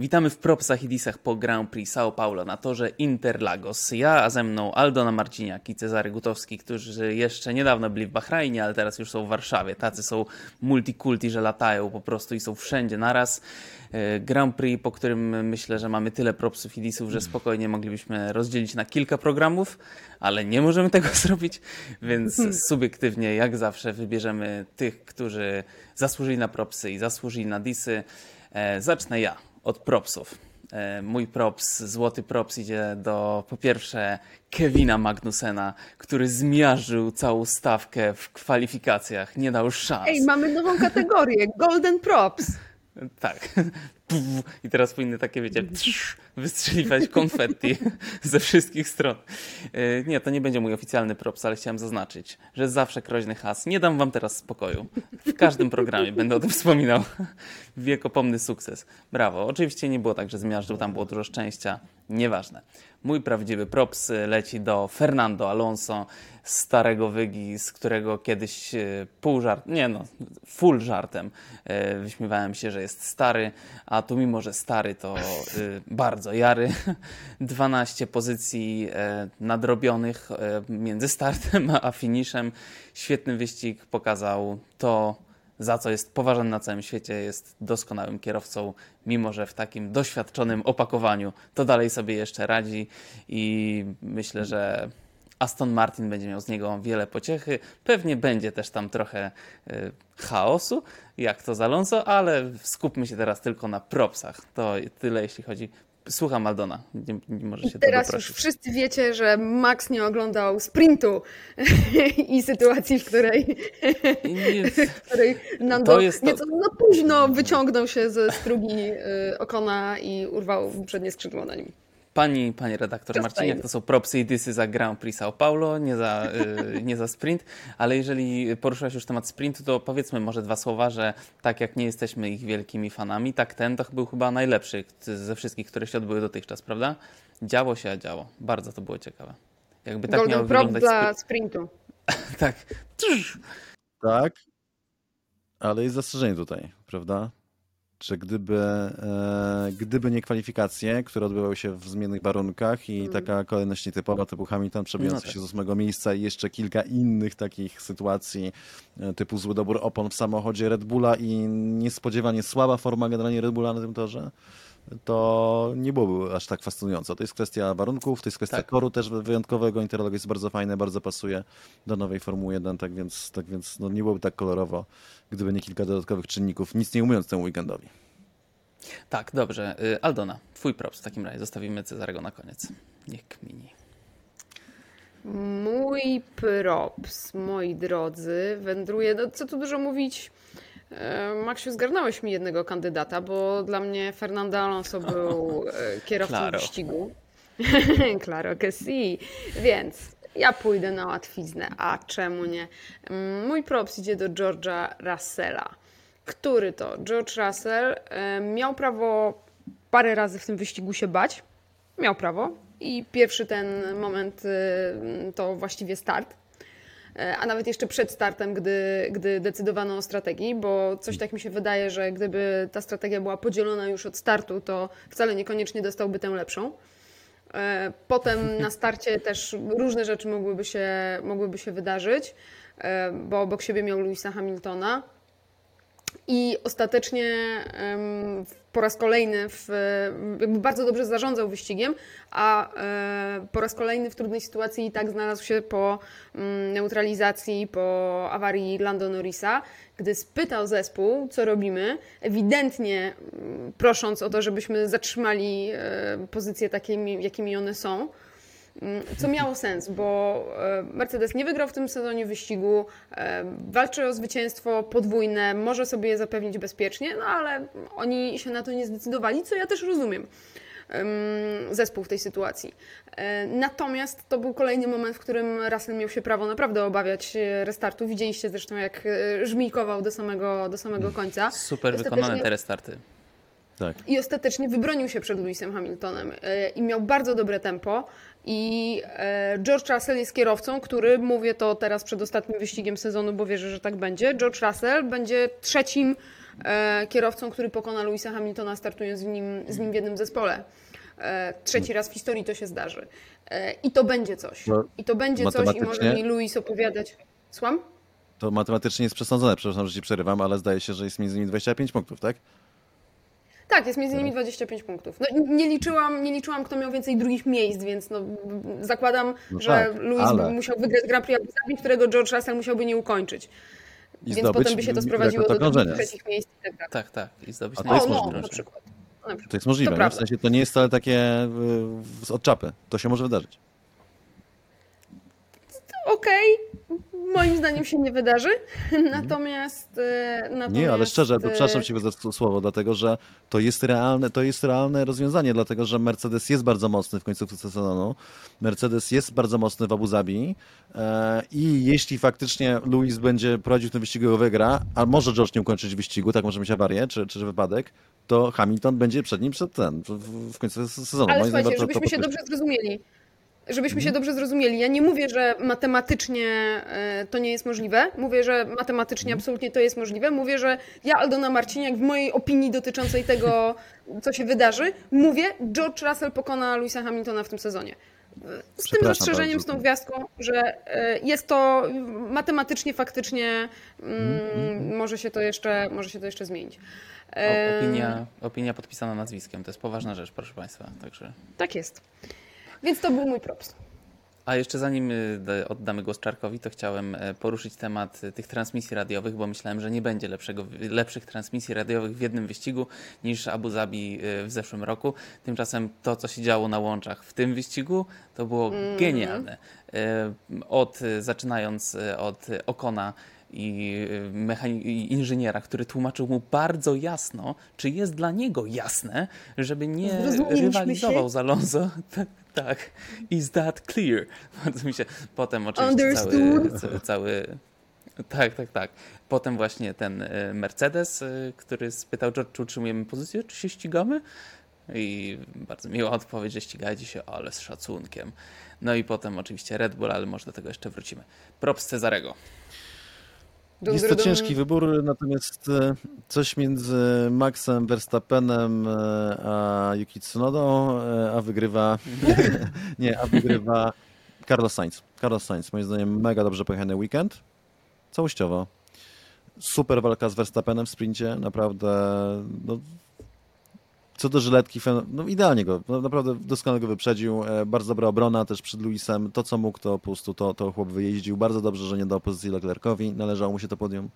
Witamy w propsach i disach po Grand Prix São Paulo na torze Interlagos. Ja, a ze mną Aldona Marciniak i Cezary Gutowski, którzy jeszcze niedawno byli w Bahrajnie, ale teraz już są w Warszawie. Tacy są multikulti, że latają po prostu i są wszędzie naraz. Grand Prix, po którym myślę, że mamy tyle propsów i disów, że spokojnie moglibyśmy rozdzielić na kilka programów, ale nie możemy tego zrobić, więc subiektywnie jak zawsze wybierzemy tych, którzy zasłużyli na propsy i zasłużyli na disy. Zacznę ja. Od propsów. Mój props, złoty props idzie do po pierwsze Kevina Magnussena, który zmiażdżył całą stawkę w kwalifikacjach, nie dał szans. Ej, mamy nową kategorię, Golden Props. Tak. I teraz powinny takie, wiecie, wystrzeliwać konfetti ze wszystkich stron. Nie, to nie będzie mój oficjalny props, ale chciałem zaznaczyć, że zawsze groźny has. Nie dam wam teraz spokoju. W każdym programie będę o tym wspominał. Wiekopomny sukces. Brawo. Oczywiście nie było tak, że zmiażdżył, tam było dużo szczęścia. Nieważne. Mój prawdziwy props leci do Fernando Alonso, starego wygi, z którego kiedyś full żartem wyśmiewałem się, że jest stary, a tu mimo, że stary, to bardzo jary. 12 pozycji nadrobionych między startem a finiszem. Świetny wyścig, pokazał to, za co jest poważany na całym świecie, jest doskonałym kierowcą, mimo że w takim doświadczonym opakowaniu to dalej sobie jeszcze radzi i myślę, że Aston Martin będzie miał z niego wiele pociechy. Pewnie będzie też tam trochę chaosu, jak to z Alonso, ale skupmy się teraz tylko na propsach. To tyle, jeśli chodzi. Słucham, Aldona. Nie może się teraz już wszyscy wiecie, że Max nie oglądał sprintu i sytuacji, w której Nando nieco na późno wyciągnął się ze strugi Okona i urwał przednie skrzydło na nim. Pani redaktor Marciniak, to są propsy i dysy za Grand Prix São Paulo, nie za sprint, ale jeżeli poruszyłaś już temat sprintu, to powiedzmy może dwa słowa, że tak jak nie jesteśmy ich wielkimi fanami, tak ten to był chyba najlepszy ze wszystkich, które się odbyły dotychczas, prawda? Działo się. Bardzo to było ciekawe. Jakby tak Golden miał wyglądać dla sprintu. Tak. Tak, ale jest zastrzeżenie tutaj, prawda? Czy gdyby nie kwalifikacje, które odbywały się w zmiennych warunkach i taka kolejność nietypowa typu Hamilton przebijący się z 8 miejsca i jeszcze kilka innych takich sytuacji typu zły dobór opon w samochodzie Red Bulla i niespodziewanie słaba forma generalnie Red Bulla na tym torze, to nie byłoby aż tak fascynująco. To jest kwestia warunków, to jest kwestia toru też wyjątkowego. Interlagos jest bardzo fajne, bardzo pasuje do nowej Formuły 1, tak więc no nie byłoby tak kolorowo, gdyby nie kilka dodatkowych czynników, nic nie ujmując temu weekendowi. Tak, dobrze. Aldona, twój props w takim razie. Zostawimy Cezarego na koniec. Niech kmini. Mój props, moi drodzy, wędruje, no co tu dużo mówić, Maksiu, zgarnąłeś mi jednego kandydata, bo dla mnie Fernando Alonso był kierowcą wyścigu. Claro que sí. Więc ja pójdę na łatwiznę, a czemu nie? Mój props idzie do George'a Russella. Który to? George Russell miał prawo parę razy w tym wyścigu się bać. Miał prawo. I pierwszy ten moment to właściwie start. A nawet jeszcze przed startem, gdy decydowano o strategii, bo coś tak mi się wydaje, że gdyby ta strategia była podzielona już od startu, to wcale niekoniecznie dostałby tę lepszą. Potem na starcie też różne rzeczy mogłyby się wydarzyć, bo obok siebie miał Lewisa Hamiltona. I ostatecznie po raz kolejny bardzo dobrze zarządzał wyścigiem, a po raz kolejny w trudnej sytuacji i tak znalazł się po neutralizacji, po awarii Lando Norrisa, gdy spytał zespół, co robimy, ewidentnie prosząc o to, żebyśmy zatrzymali pozycje takimi, jakimi one są. Co miało sens, bo Mercedes nie wygrał w tym sezonie wyścigu, walczy o zwycięstwo podwójne, może sobie je zapewnić bezpiecznie, no ale oni się na to nie zdecydowali, co ja też rozumiem, zespół w tej sytuacji. Natomiast to był kolejny moment, w którym Russell miał się prawo naprawdę obawiać restartu. Widzieliście zresztą, jak żmijkował do samego końca. Super wykonane te restarty. Tak. I ostatecznie wybronił się przed Lewisem Hamiltonem i miał bardzo dobre tempo. I George Russell jest kierowcą, który, mówię to teraz przed ostatnim wyścigiem sezonu, bo wierzę, że tak będzie, George Russell będzie trzecim kierowcą, który pokona Lewisa Hamiltona, startując z nim w jednym zespole. Trzeci raz w historii to się zdarzy. I to będzie coś. I to będzie coś i może mi Lewis opowiadać. Słucham? To matematycznie jest przesądzone, przepraszam, że ci przerywam, ale zdaje się, że jest między nimi 25 punktów, tak? Tak, jest między nimi 25 punktów. No, nie liczyłam, kto miał więcej drugich miejsc, więc no, zakładam, że tak, Lewis ale... musiał wygrać Grand Prix Abu Dhabi, którego George Russell musiałby nie ukończyć. I więc potem by się to sprowadziło do trzecich miejsc. Tak. I zdobyć na przykład. To jest możliwe. To w sensie to nie jest wcale takie od czapy. To się może wydarzyć. Okej. Moim zdaniem się nie wydarzy. Natomiast... Nie, ale szczerze, przepraszam cię za słowo, dlatego że to jest realne rozwiązanie, dlatego że Mercedes jest bardzo mocny w końcówce sezonu. Mercedes jest bardzo mocny w Abu Dhabi i jeśli faktycznie Lewis będzie prowadził ten wyścig i wygra, a może George nie ukończyć wyścigu, tak może mieć awarię czy wypadek, to Hamilton będzie przed nim w końcu sezonu. Ale moim słuchajcie, żebyśmy się dobrze zrozumieli. Ja nie mówię, że matematycznie to nie jest możliwe. Mówię, że matematycznie absolutnie to jest możliwe. Mówię, że ja, Aldona Marciniak, w mojej opinii dotyczącej tego, co się wydarzy, mówię, George Russell pokona Lewisa Hamiltona w tym sezonie. Z tym zastrzeżeniem, bardzo. Z tą gwiazdką, że jest to matematycznie, faktycznie może się to jeszcze zmienić. Opinia podpisana nazwiskiem, to jest poważna rzecz, proszę Państwa. Także... Tak jest. Więc to był mój props. A jeszcze zanim oddamy głos Czarkowi, to chciałem poruszyć temat tych transmisji radiowych, bo myślałem, że nie będzie lepszych transmisji radiowych w jednym wyścigu niż Abu Dhabi w zeszłym roku. Tymczasem to, co się działo na łączach w tym wyścigu, to było genialne. Zaczynając od Ocona i inżyniera, który tłumaczył mu bardzo jasno, czy jest dla niego jasne, żeby nie rywalizował z Alonso. Tak. Is that clear? Bardzo mi się... Potem oczywiście cały... Tak. Potem właśnie ten Mercedes, który spytał George, czy utrzymujemy pozycję, czy się ścigamy? I bardzo miła odpowiedź, że ścigajcie się, ale z szacunkiem. No i potem oczywiście Red Bull, ale może do tego jeszcze wrócimy. Props Cezarego. Jest to ciężki wybór, natomiast coś między Maxem Verstappenem a Yuki Tsunodą, a wygrywa Carlos Sainz. Carlos Sainz, moim zdaniem mega dobrze pojechany weekend, całościowo. Super walka z Verstappenem w sprincie, naprawdę. No, co do żyletki, idealnie go, naprawdę doskonale go wyprzedził, bardzo dobra obrona też przed Lewisem, to co mógł to po prostu to chłop wyjeździł, bardzo dobrze, że nie dał pozycji Leclercowi, należało mu się to podium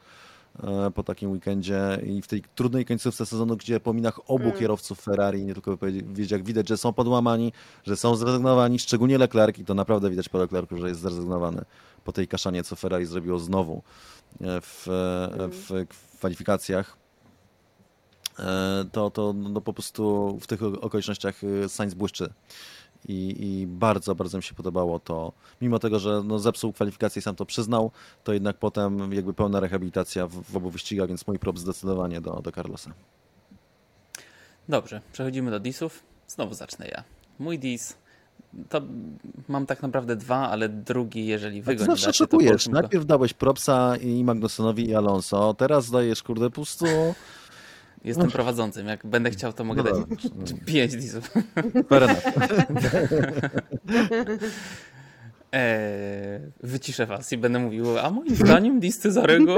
po takim weekendzie i w tej trudnej końcówce sezonu, gdzie po minach obu kierowców Ferrari, nie tylko wypowiedziach, widać, że są podłamani, że są zrezygnowani, szczególnie Leclerc i to naprawdę widać po Leclercu, że jest zrezygnowany po tej kaszanie, co Ferrari zrobiło znowu w kwalifikacjach. To po prostu w tych okolicznościach Sainz błyszczy i bardzo, bardzo mi się podobało to. Mimo tego, że zepsuł kwalifikację i sam to przyznał, to jednak potem jakby pełna rehabilitacja w obu wyścigach, więc mój prop zdecydowanie do Carlosa. Dobrze, przechodzimy do disów. Znowu zacznę ja. Mój dis, to mam tak naprawdę dwa, ale drugi, jeżeli wy go nie dacie, to połączmy go. Najpierw dałeś propsa i Magnussonowi i Alonso, teraz dajesz kurde pustu. Jestem prowadzącym. Jak będę chciał, to mogę dać 5 disów. Wyciszę was i będę mówił, a moim zdaniem dis Cezarego.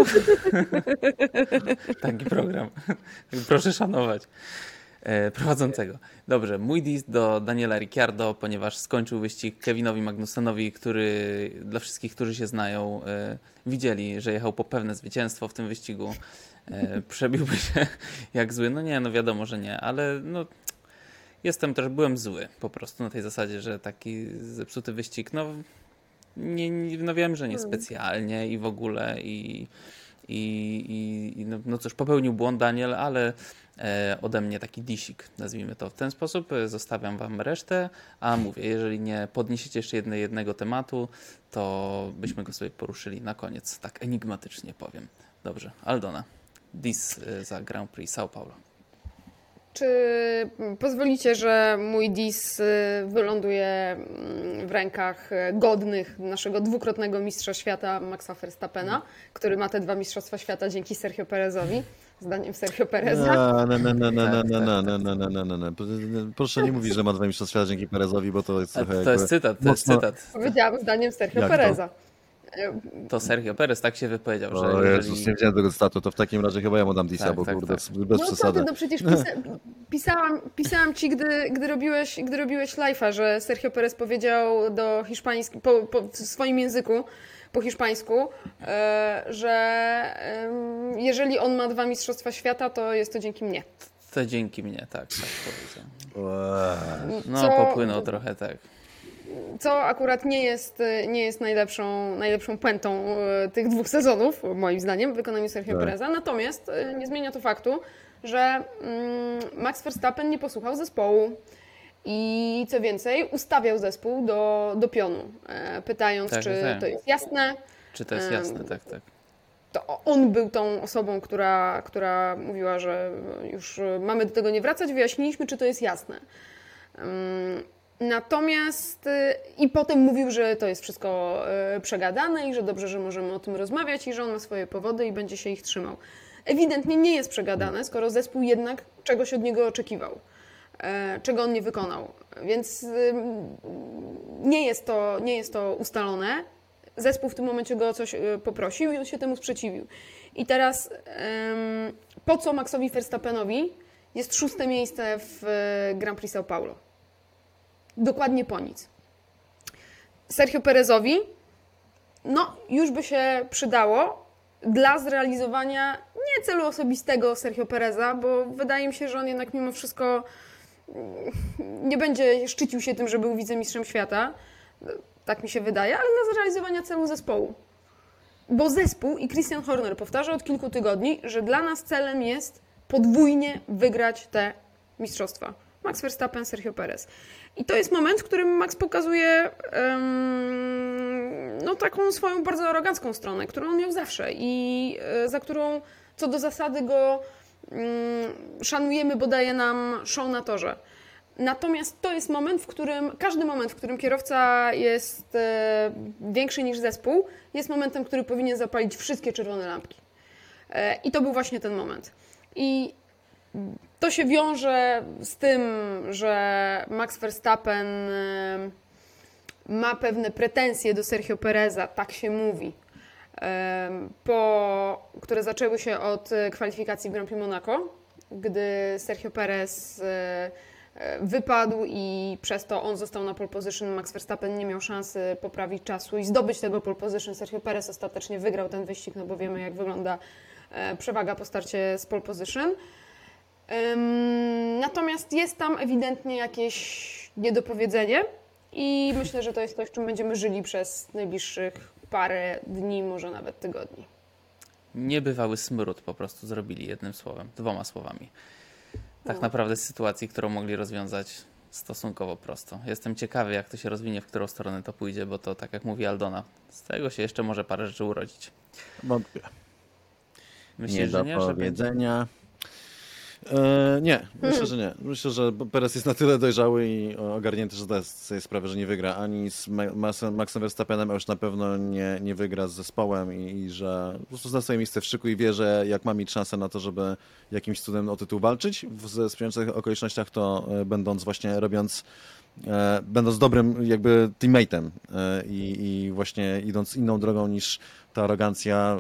Taki program. Proszę szanować prowadzącego. Dobrze, mój dis do Daniela Ricciardo, ponieważ skończył wyścig Kevinowi Magnussenowi, który dla wszystkich, którzy się znają, widzieli, że jechał po pewne zwycięstwo w tym wyścigu. Przebiłby się jak zły. Wiadomo, że nie, ale byłem zły po prostu na tej zasadzie, że taki zepsuty wyścig, wiem, że nie specjalnie i w ogóle cóż, popełnił błąd Daniel, ale ode mnie taki disik, nazwijmy to w ten sposób, zostawiam wam resztę, a mówię, jeżeli nie podniesiecie jeszcze jednego tematu, to byśmy go sobie poruszyli na koniec, tak enigmatycznie powiem. Dobrze, Aldona. Dis za Grand Prix São Paulo. Czy pozwolicie, że mój dis wyląduje w rękach godnych naszego dwukrotnego mistrza świata Maxa Verstappena, który ma te 2 mistrzostwa świata dzięki Sergio Perezowi, zdaniem Sergio Pereza. Proszę nie mówić, że ma dwa mistrzostwa świata dzięki Perezowi, bo to jest trochę... To jest cytat, to jest cytat. Powiedziałam zdaniem Sergio Pereza. To Sergio Perez tak się wypowiedział, że... O jeżeli... Jezus, nie widziałem tego statu, to w takim razie chyba ja mu dam disa, tak, bo tak, kurde, tak. Bez przesady. No przecież pisałam ci, gdy robiłeś live'a, że Sergio Perez powiedział do hiszpański, w swoim języku, po hiszpańsku, że jeżeli on ma dwa mistrzostwa świata, to jest to dzięki mnie. To dzięki mnie, tak powiedziałem. No popłynął trochę, tak. Co akurat nie jest najlepszą puentą tych dwóch sezonów, moim zdaniem, w wykonaniu Sergio Pereza. Natomiast nie zmienia to faktu, że Max Verstappen nie posłuchał zespołu i co więcej, ustawiał zespół do pionu, pytając, tak, czy to jest jasne. Czy to jest jasne, tak. To on był tą osobą, która mówiła, że już mamy do tego nie wracać, wyjaśniliśmy, czy to jest jasne. Natomiast i potem mówił, że to jest wszystko przegadane i że dobrze, że możemy o tym rozmawiać i że on ma swoje powody i będzie się ich trzymał. Ewidentnie nie jest przegadane, skoro zespół jednak czegoś od niego oczekiwał, czego on nie wykonał. Więc nie jest to ustalone. Zespół w tym momencie go o coś poprosił i on się temu sprzeciwił. I teraz po co Maxowi Verstappenowi jest 6. miejsce w Grand Prix São Paulo? Dokładnie po nic. Sergio Perezowi już by się przydało dla zrealizowania nie celu osobistego Sergio Pereza, bo wydaje mi się, że on jednak mimo wszystko nie będzie szczycił się tym, że był wicemistrzem świata. Tak mi się wydaje, ale dla zrealizowania celu zespołu. Bo zespół i Christian Horner powtarza od kilku tygodni, że dla nas celem jest podwójnie wygrać te mistrzostwa. Max Verstappen, Sergio Perez. I to jest moment, w którym Max pokazuje taką swoją bardzo arogancką stronę, którą on miał zawsze i za którą co do zasady go szanujemy, bo daje nam show na torze. Natomiast to jest moment, w którym kierowca jest większy niż zespół, jest momentem, który powinien zapalić wszystkie czerwone lampki. I to był właśnie ten moment. I to się wiąże z tym, że Max Verstappen ma pewne pretensje do Sergio Pereza, tak się mówi, które zaczęły się od kwalifikacji w Grand Prix Monaco, gdy Sergio Perez wypadł i przez to on został na pole position. Max Verstappen nie miał szansy poprawić czasu i zdobyć tego pole position. Sergio Perez ostatecznie wygrał ten wyścig, no bo wiemy, jak wygląda przewaga po starcie z pole position. Natomiast jest tam ewidentnie jakieś niedopowiedzenie i myślę, że to jest coś, czym będziemy żyli przez najbliższych parę dni, może nawet tygodni. Niebywały smród po prostu zrobili jednym słowem, dwoma słowami. Tak naprawdę z sytuacji, którą mogli rozwiązać stosunkowo prosto. Jestem ciekawy, jak to się rozwinie, w którą stronę to pójdzie, bo to tak jak mówi Aldona, z tego się jeszcze może parę rzeczy urodzić. Wątpię. Myślisz, że nie? Nie, myślę, że nie. Myślę, że Perez jest na tyle dojrzały i ogarnięty, że zdaje sobie sprawę, że nie wygra ani z Maxem Verstappenem, a już na pewno nie wygra z zespołem i że po prostu zna swoje miejsce w szyku i wie, że jak ma mieć szansę na to, żeby jakimś cudem o tytuł walczyć w sprzyjających okolicznościach, to będąc dobrym jakby teammate'em i właśnie idąc inną drogą niż ta arogancja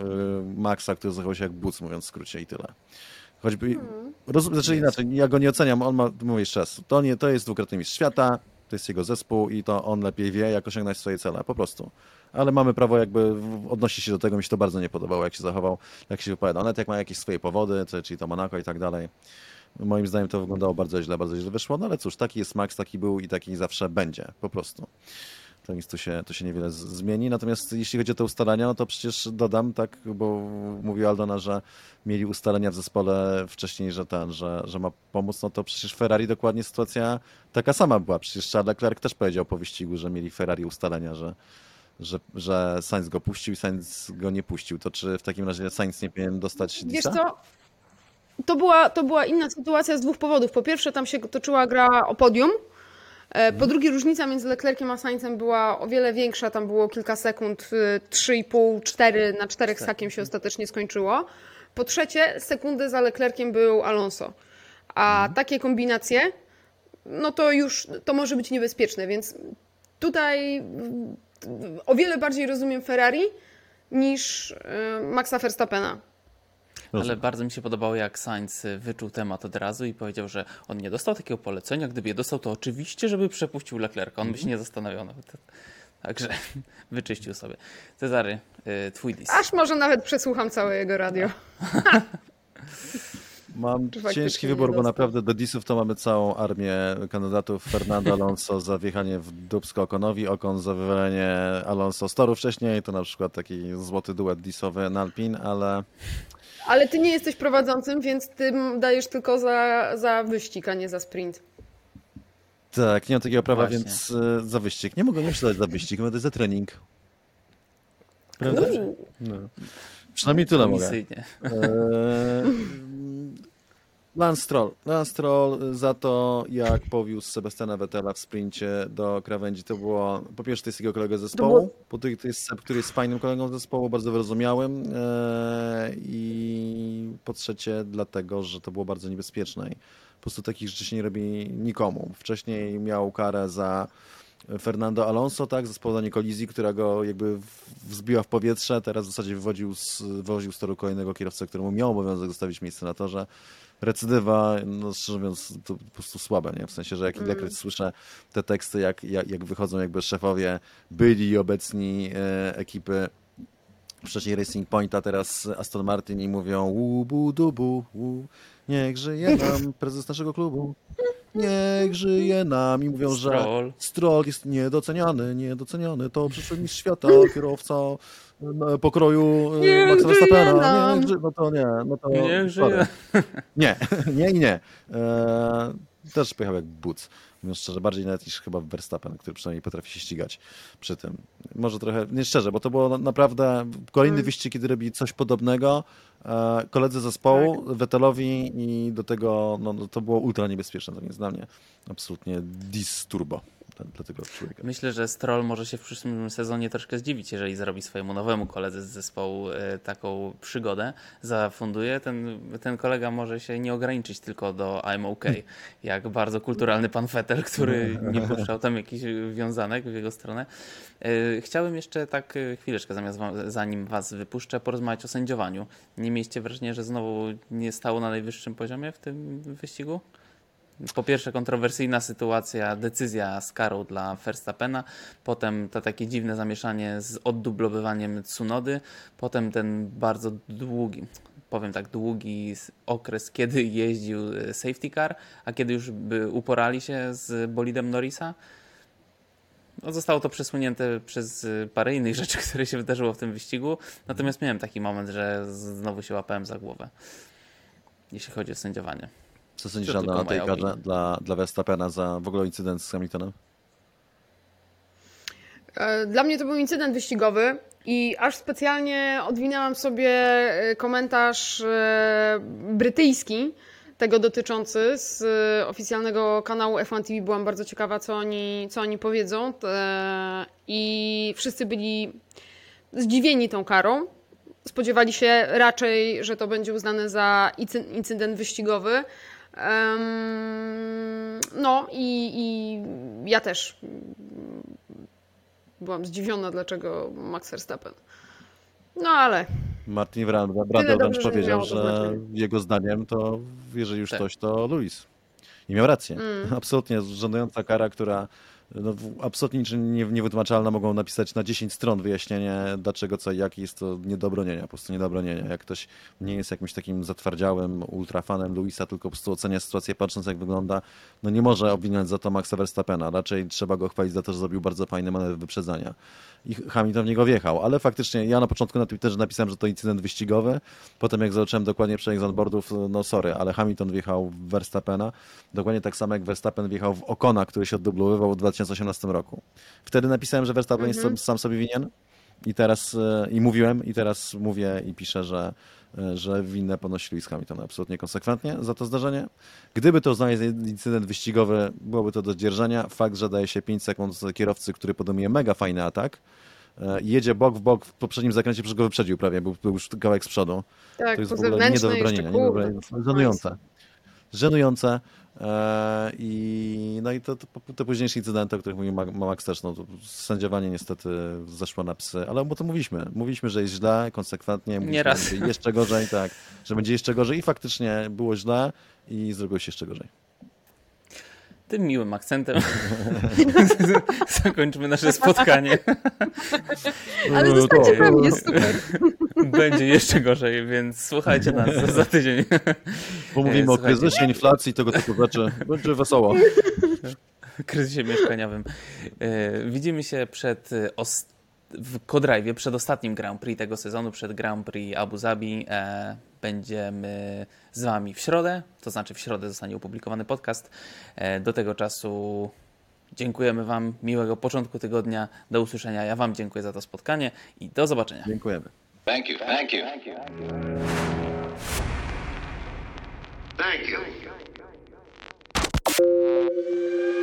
Maxa, który zachował się jak buc, mówiąc w skrócie, i tyle. Choćby, znaczy inaczej, ja go nie oceniam, on ma, mówię jeszcze raz, to jest dwukrotny mistrz świata, to jest jego zespół i to on lepiej wie, jak osiągnąć swoje cele, po prostu. Ale mamy prawo jakby odnosić się do tego, mi się to bardzo nie podobało, jak się zachował, jak się wypowiadał, nawet jak ma jakieś swoje powody, czyli to Monaco i tak dalej. Moim zdaniem to wyglądało bardzo źle wyszło, no ale cóż, taki jest Max, taki był i taki zawsze będzie, po prostu. To nic tu się niewiele zmieni. Natomiast jeśli chodzi o te ustalenia, no to przecież dodam, tak, bo mówiła Aldona, że mieli ustalenia w zespole wcześniej, że ma pomóc, no to przecież Ferrari dokładnie sytuacja taka sama była. Przecież Charles Leclerc też powiedział po wyścigu, że mieli Ferrari ustalenia, że Sainz go puścił i Sainz go nie puścił. To czy w takim razie Sainz nie powinien dostać disa? Wiesz co? To była inna sytuacja z dwóch powodów. Po pierwsze, tam się toczyła gra o podium. Po drugie, różnica między Leclerciem a Sainzem była o wiele większa, tam było kilka sekund, 3,5, 4 na 4 z hakiem się ostatecznie skończyło. Po trzecie, sekundę za Leclerciem był Alonso. A takie kombinacje, no to już to może być niebezpieczne, więc tutaj o wiele bardziej rozumiem Ferrari niż Maxa Verstappena. Ale bardzo mi się podobało, jak Sainz wyczuł temat od razu i powiedział, że on nie dostał takiego polecenia. Gdyby je dostał, to oczywiście, żeby przepuścił Leclerca. On by się nie zastanawiał. Także wyczyścił sobie. Cezary, twój list. Aż może nawet przesłucham całe jego radio. Mam ciężki wybór, bo naprawdę do disów to mamy całą armię kandydatów. Fernando Alonso za wjechanie w dupsko Okonowi, Okon za wywalenie Alonso z toru wcześniej. To na przykład taki złoty duet disowy na Alpine, ale... Ale ty nie jesteś prowadzącym, więc ty dajesz tylko za wyścig, a nie za sprint. Tak, nie mam takiego prawa, właśnie. Więc za wyścig. Nie mogę jeszcze dać za wyścig, mogę dać za trening. Prawda? No. Przynajmniej tyle mogę. Lance Stroll za to, jak powiózł Sebastiana Vettela w sprincie do krawędzi. To było, po pierwsze, to jest jego kolega z zespołu, po drugie, to jest Seb, który jest fajnym kolegą z zespołu, bardzo wyrozumiałym, i po trzecie dlatego, że to było bardzo niebezpieczne. Po prostu takich rzeczy się nie robi nikomu. Wcześniej miał karę za Fernando Alonso, tak, za spowodowanie kolizji, która go jakby wzbiła w powietrze. Teraz w zasadzie wywoził z toru kolejnego kierowcę, któremu miał obowiązek zostawić miejsce na torze. Recydywa, no szczerze mówiąc, to po prostu słabe, nie? W sensie, że jak ilekroć słyszę te teksty, jak wychodzą jakby szefowie byli i obecni ekipy, wcześniej Racing Pointa, teraz Aston Martin, i mówią łubu dubu, niech żyje nam prezes naszego klubu, niech żyje nam, i mówią, że Stroll jest niedoceniany, to przyszły mistrz świata, kierowca pokroju Maxa Verstappena. Nie. Też pojechał jak buc. Mówiąc szczerze, bardziej nawet niż chyba Verstappen, który przynajmniej potrafi się ścigać przy tym. Może trochę, nie szczerze, bo to było naprawdę kolejny wyścig, kiedy robi coś podobnego koledzy zespołu, tak. Vettelowi, i do tego no, to było ultra niebezpieczne, to nie jest dla mnie absolutnie disturbo. Dla tego człowieka. Myślę, że Stroll może się w przyszłym sezonie troszkę zdziwić, jeżeli zrobi swojemu nowemu koledze z zespołu taką przygodę, zafunduje. Ten kolega może się nie ograniczyć tylko do I'm OK, jak bardzo kulturalny pan Vettel, który nie puszczał tam jakichś wiązanek w jego stronę. Chciałem jeszcze tak chwileczkę, zanim was wypuszczę, porozmawiać o sędziowaniu. Nie mieliście wrażenia, że znowu nie stało na najwyższym poziomie w tym wyścigu? Po pierwsze kontrowersyjna sytuacja, decyzja z karą dla Verstappena, potem to takie dziwne zamieszanie z oddublowywaniem Tsunody, potem ten bardzo długi okres, kiedy jeździł safety car, a kiedy już uporali się z bolidem Norrisa. No, zostało to przesunięte przez parę innych rzeczy, które się wydarzyło w tym wyścigu, natomiast miałem taki moment, że znowu się łapałem za głowę, jeśli chodzi o sędziowanie. Co sądzisz na tej karze dla Verstappena za w ogóle incydent z Hamiltonem? Dla mnie to był incydent wyścigowy i aż specjalnie odwinęłam sobie komentarz brytyjski, tego dotyczący, z oficjalnego kanału F1 TV. Byłam bardzo ciekawa, co oni powiedzą, i wszyscy byli zdziwieni tą karą. Spodziewali się raczej, że to będzie uznane za incydent wyścigowy. No i ja też byłam zdziwiona, dlaczego Max Verstappen. No ale... Martin Brundle wręcz powiedział, że jego zdaniem to, jeżeli już coś, to Lewis. I miał rację. Absolutnie żenująca kara, która... No, absolutnie niczym niewytłumaczalna, mogą napisać na 10 stron wyjaśnienie, dlaczego, co i jak. Jest to nie do obronienia, po prostu nie do obronienia. Jak ktoś nie jest jakimś takim zatwardziałym ultrafanem Lewisa, tylko po prostu ocenia sytuację, patrząc jak wygląda, no nie może obwiniać za to Maxa Verstappena. Raczej trzeba go chwalić za to, że zrobił bardzo fajny manewr wyprzedzania. I Hamilton w niego wjechał, ale faktycznie ja na początku na Twitterze napisałem, że to incydent wyścigowy. Potem jak zobaczyłem dokładnie przebieg z onboardów, no sorry, ale Hamilton wjechał w Verstappena. Dokładnie tak samo jak Verstappen wjechał w Okona, który się oddublowywał w 2018 roku. Wtedy napisałem, że Verstappen jest sam sobie winien, i teraz teraz mówię i piszę, że winne ponosi Lewis Hamilton absolutnie konsekwentnie za to zdarzenie. Gdyby to uznali za incydent wyścigowy, byłoby to do zdzierżenia. Fakt, że daje się 5 sekund kierowcy, który podejmuje mega fajny atak, jedzie bok w bok, w poprzednim zakręcie przecież go wyprzedził prawie, był już kawałek z przodu. Tak, to jest w ogóle nie do wybronienia, żenujące. Żenujące. I no i te późniejsze incydenty, o których mówił Max też, no sędziowanie niestety zeszło na psy, ale bo to mówiliśmy, że jest źle, konsekwentnie, nieraz jeszcze gorzej, tak, że będzie jeszcze gorzej i faktycznie było źle i zrobiło się jeszcze gorzej. Tym miłym akcentem zakończmy nasze spotkanie. Ale zostańcie we mnie, super. Będzie jeszcze gorzej, więc słuchajcie nas za tydzień. Bo mówimy o kryzysie, inflacji, tego typu rzeczy. Będzie wesoło. Kryzysie mieszkaniowym. Widzimy się w Kodrajwie przed ostatnim Grand Prix tego sezonu, przed Grand Prix Abu Dhabi. Będziemy z wami w środę, to znaczy w środę zostanie opublikowany podcast. Do tego czasu dziękujemy wam, miłego początku tygodnia, do usłyszenia. Ja wam dziękuję za to spotkanie i do zobaczenia. Dziękujemy. Thank you, thank you. Thank you. Thank you.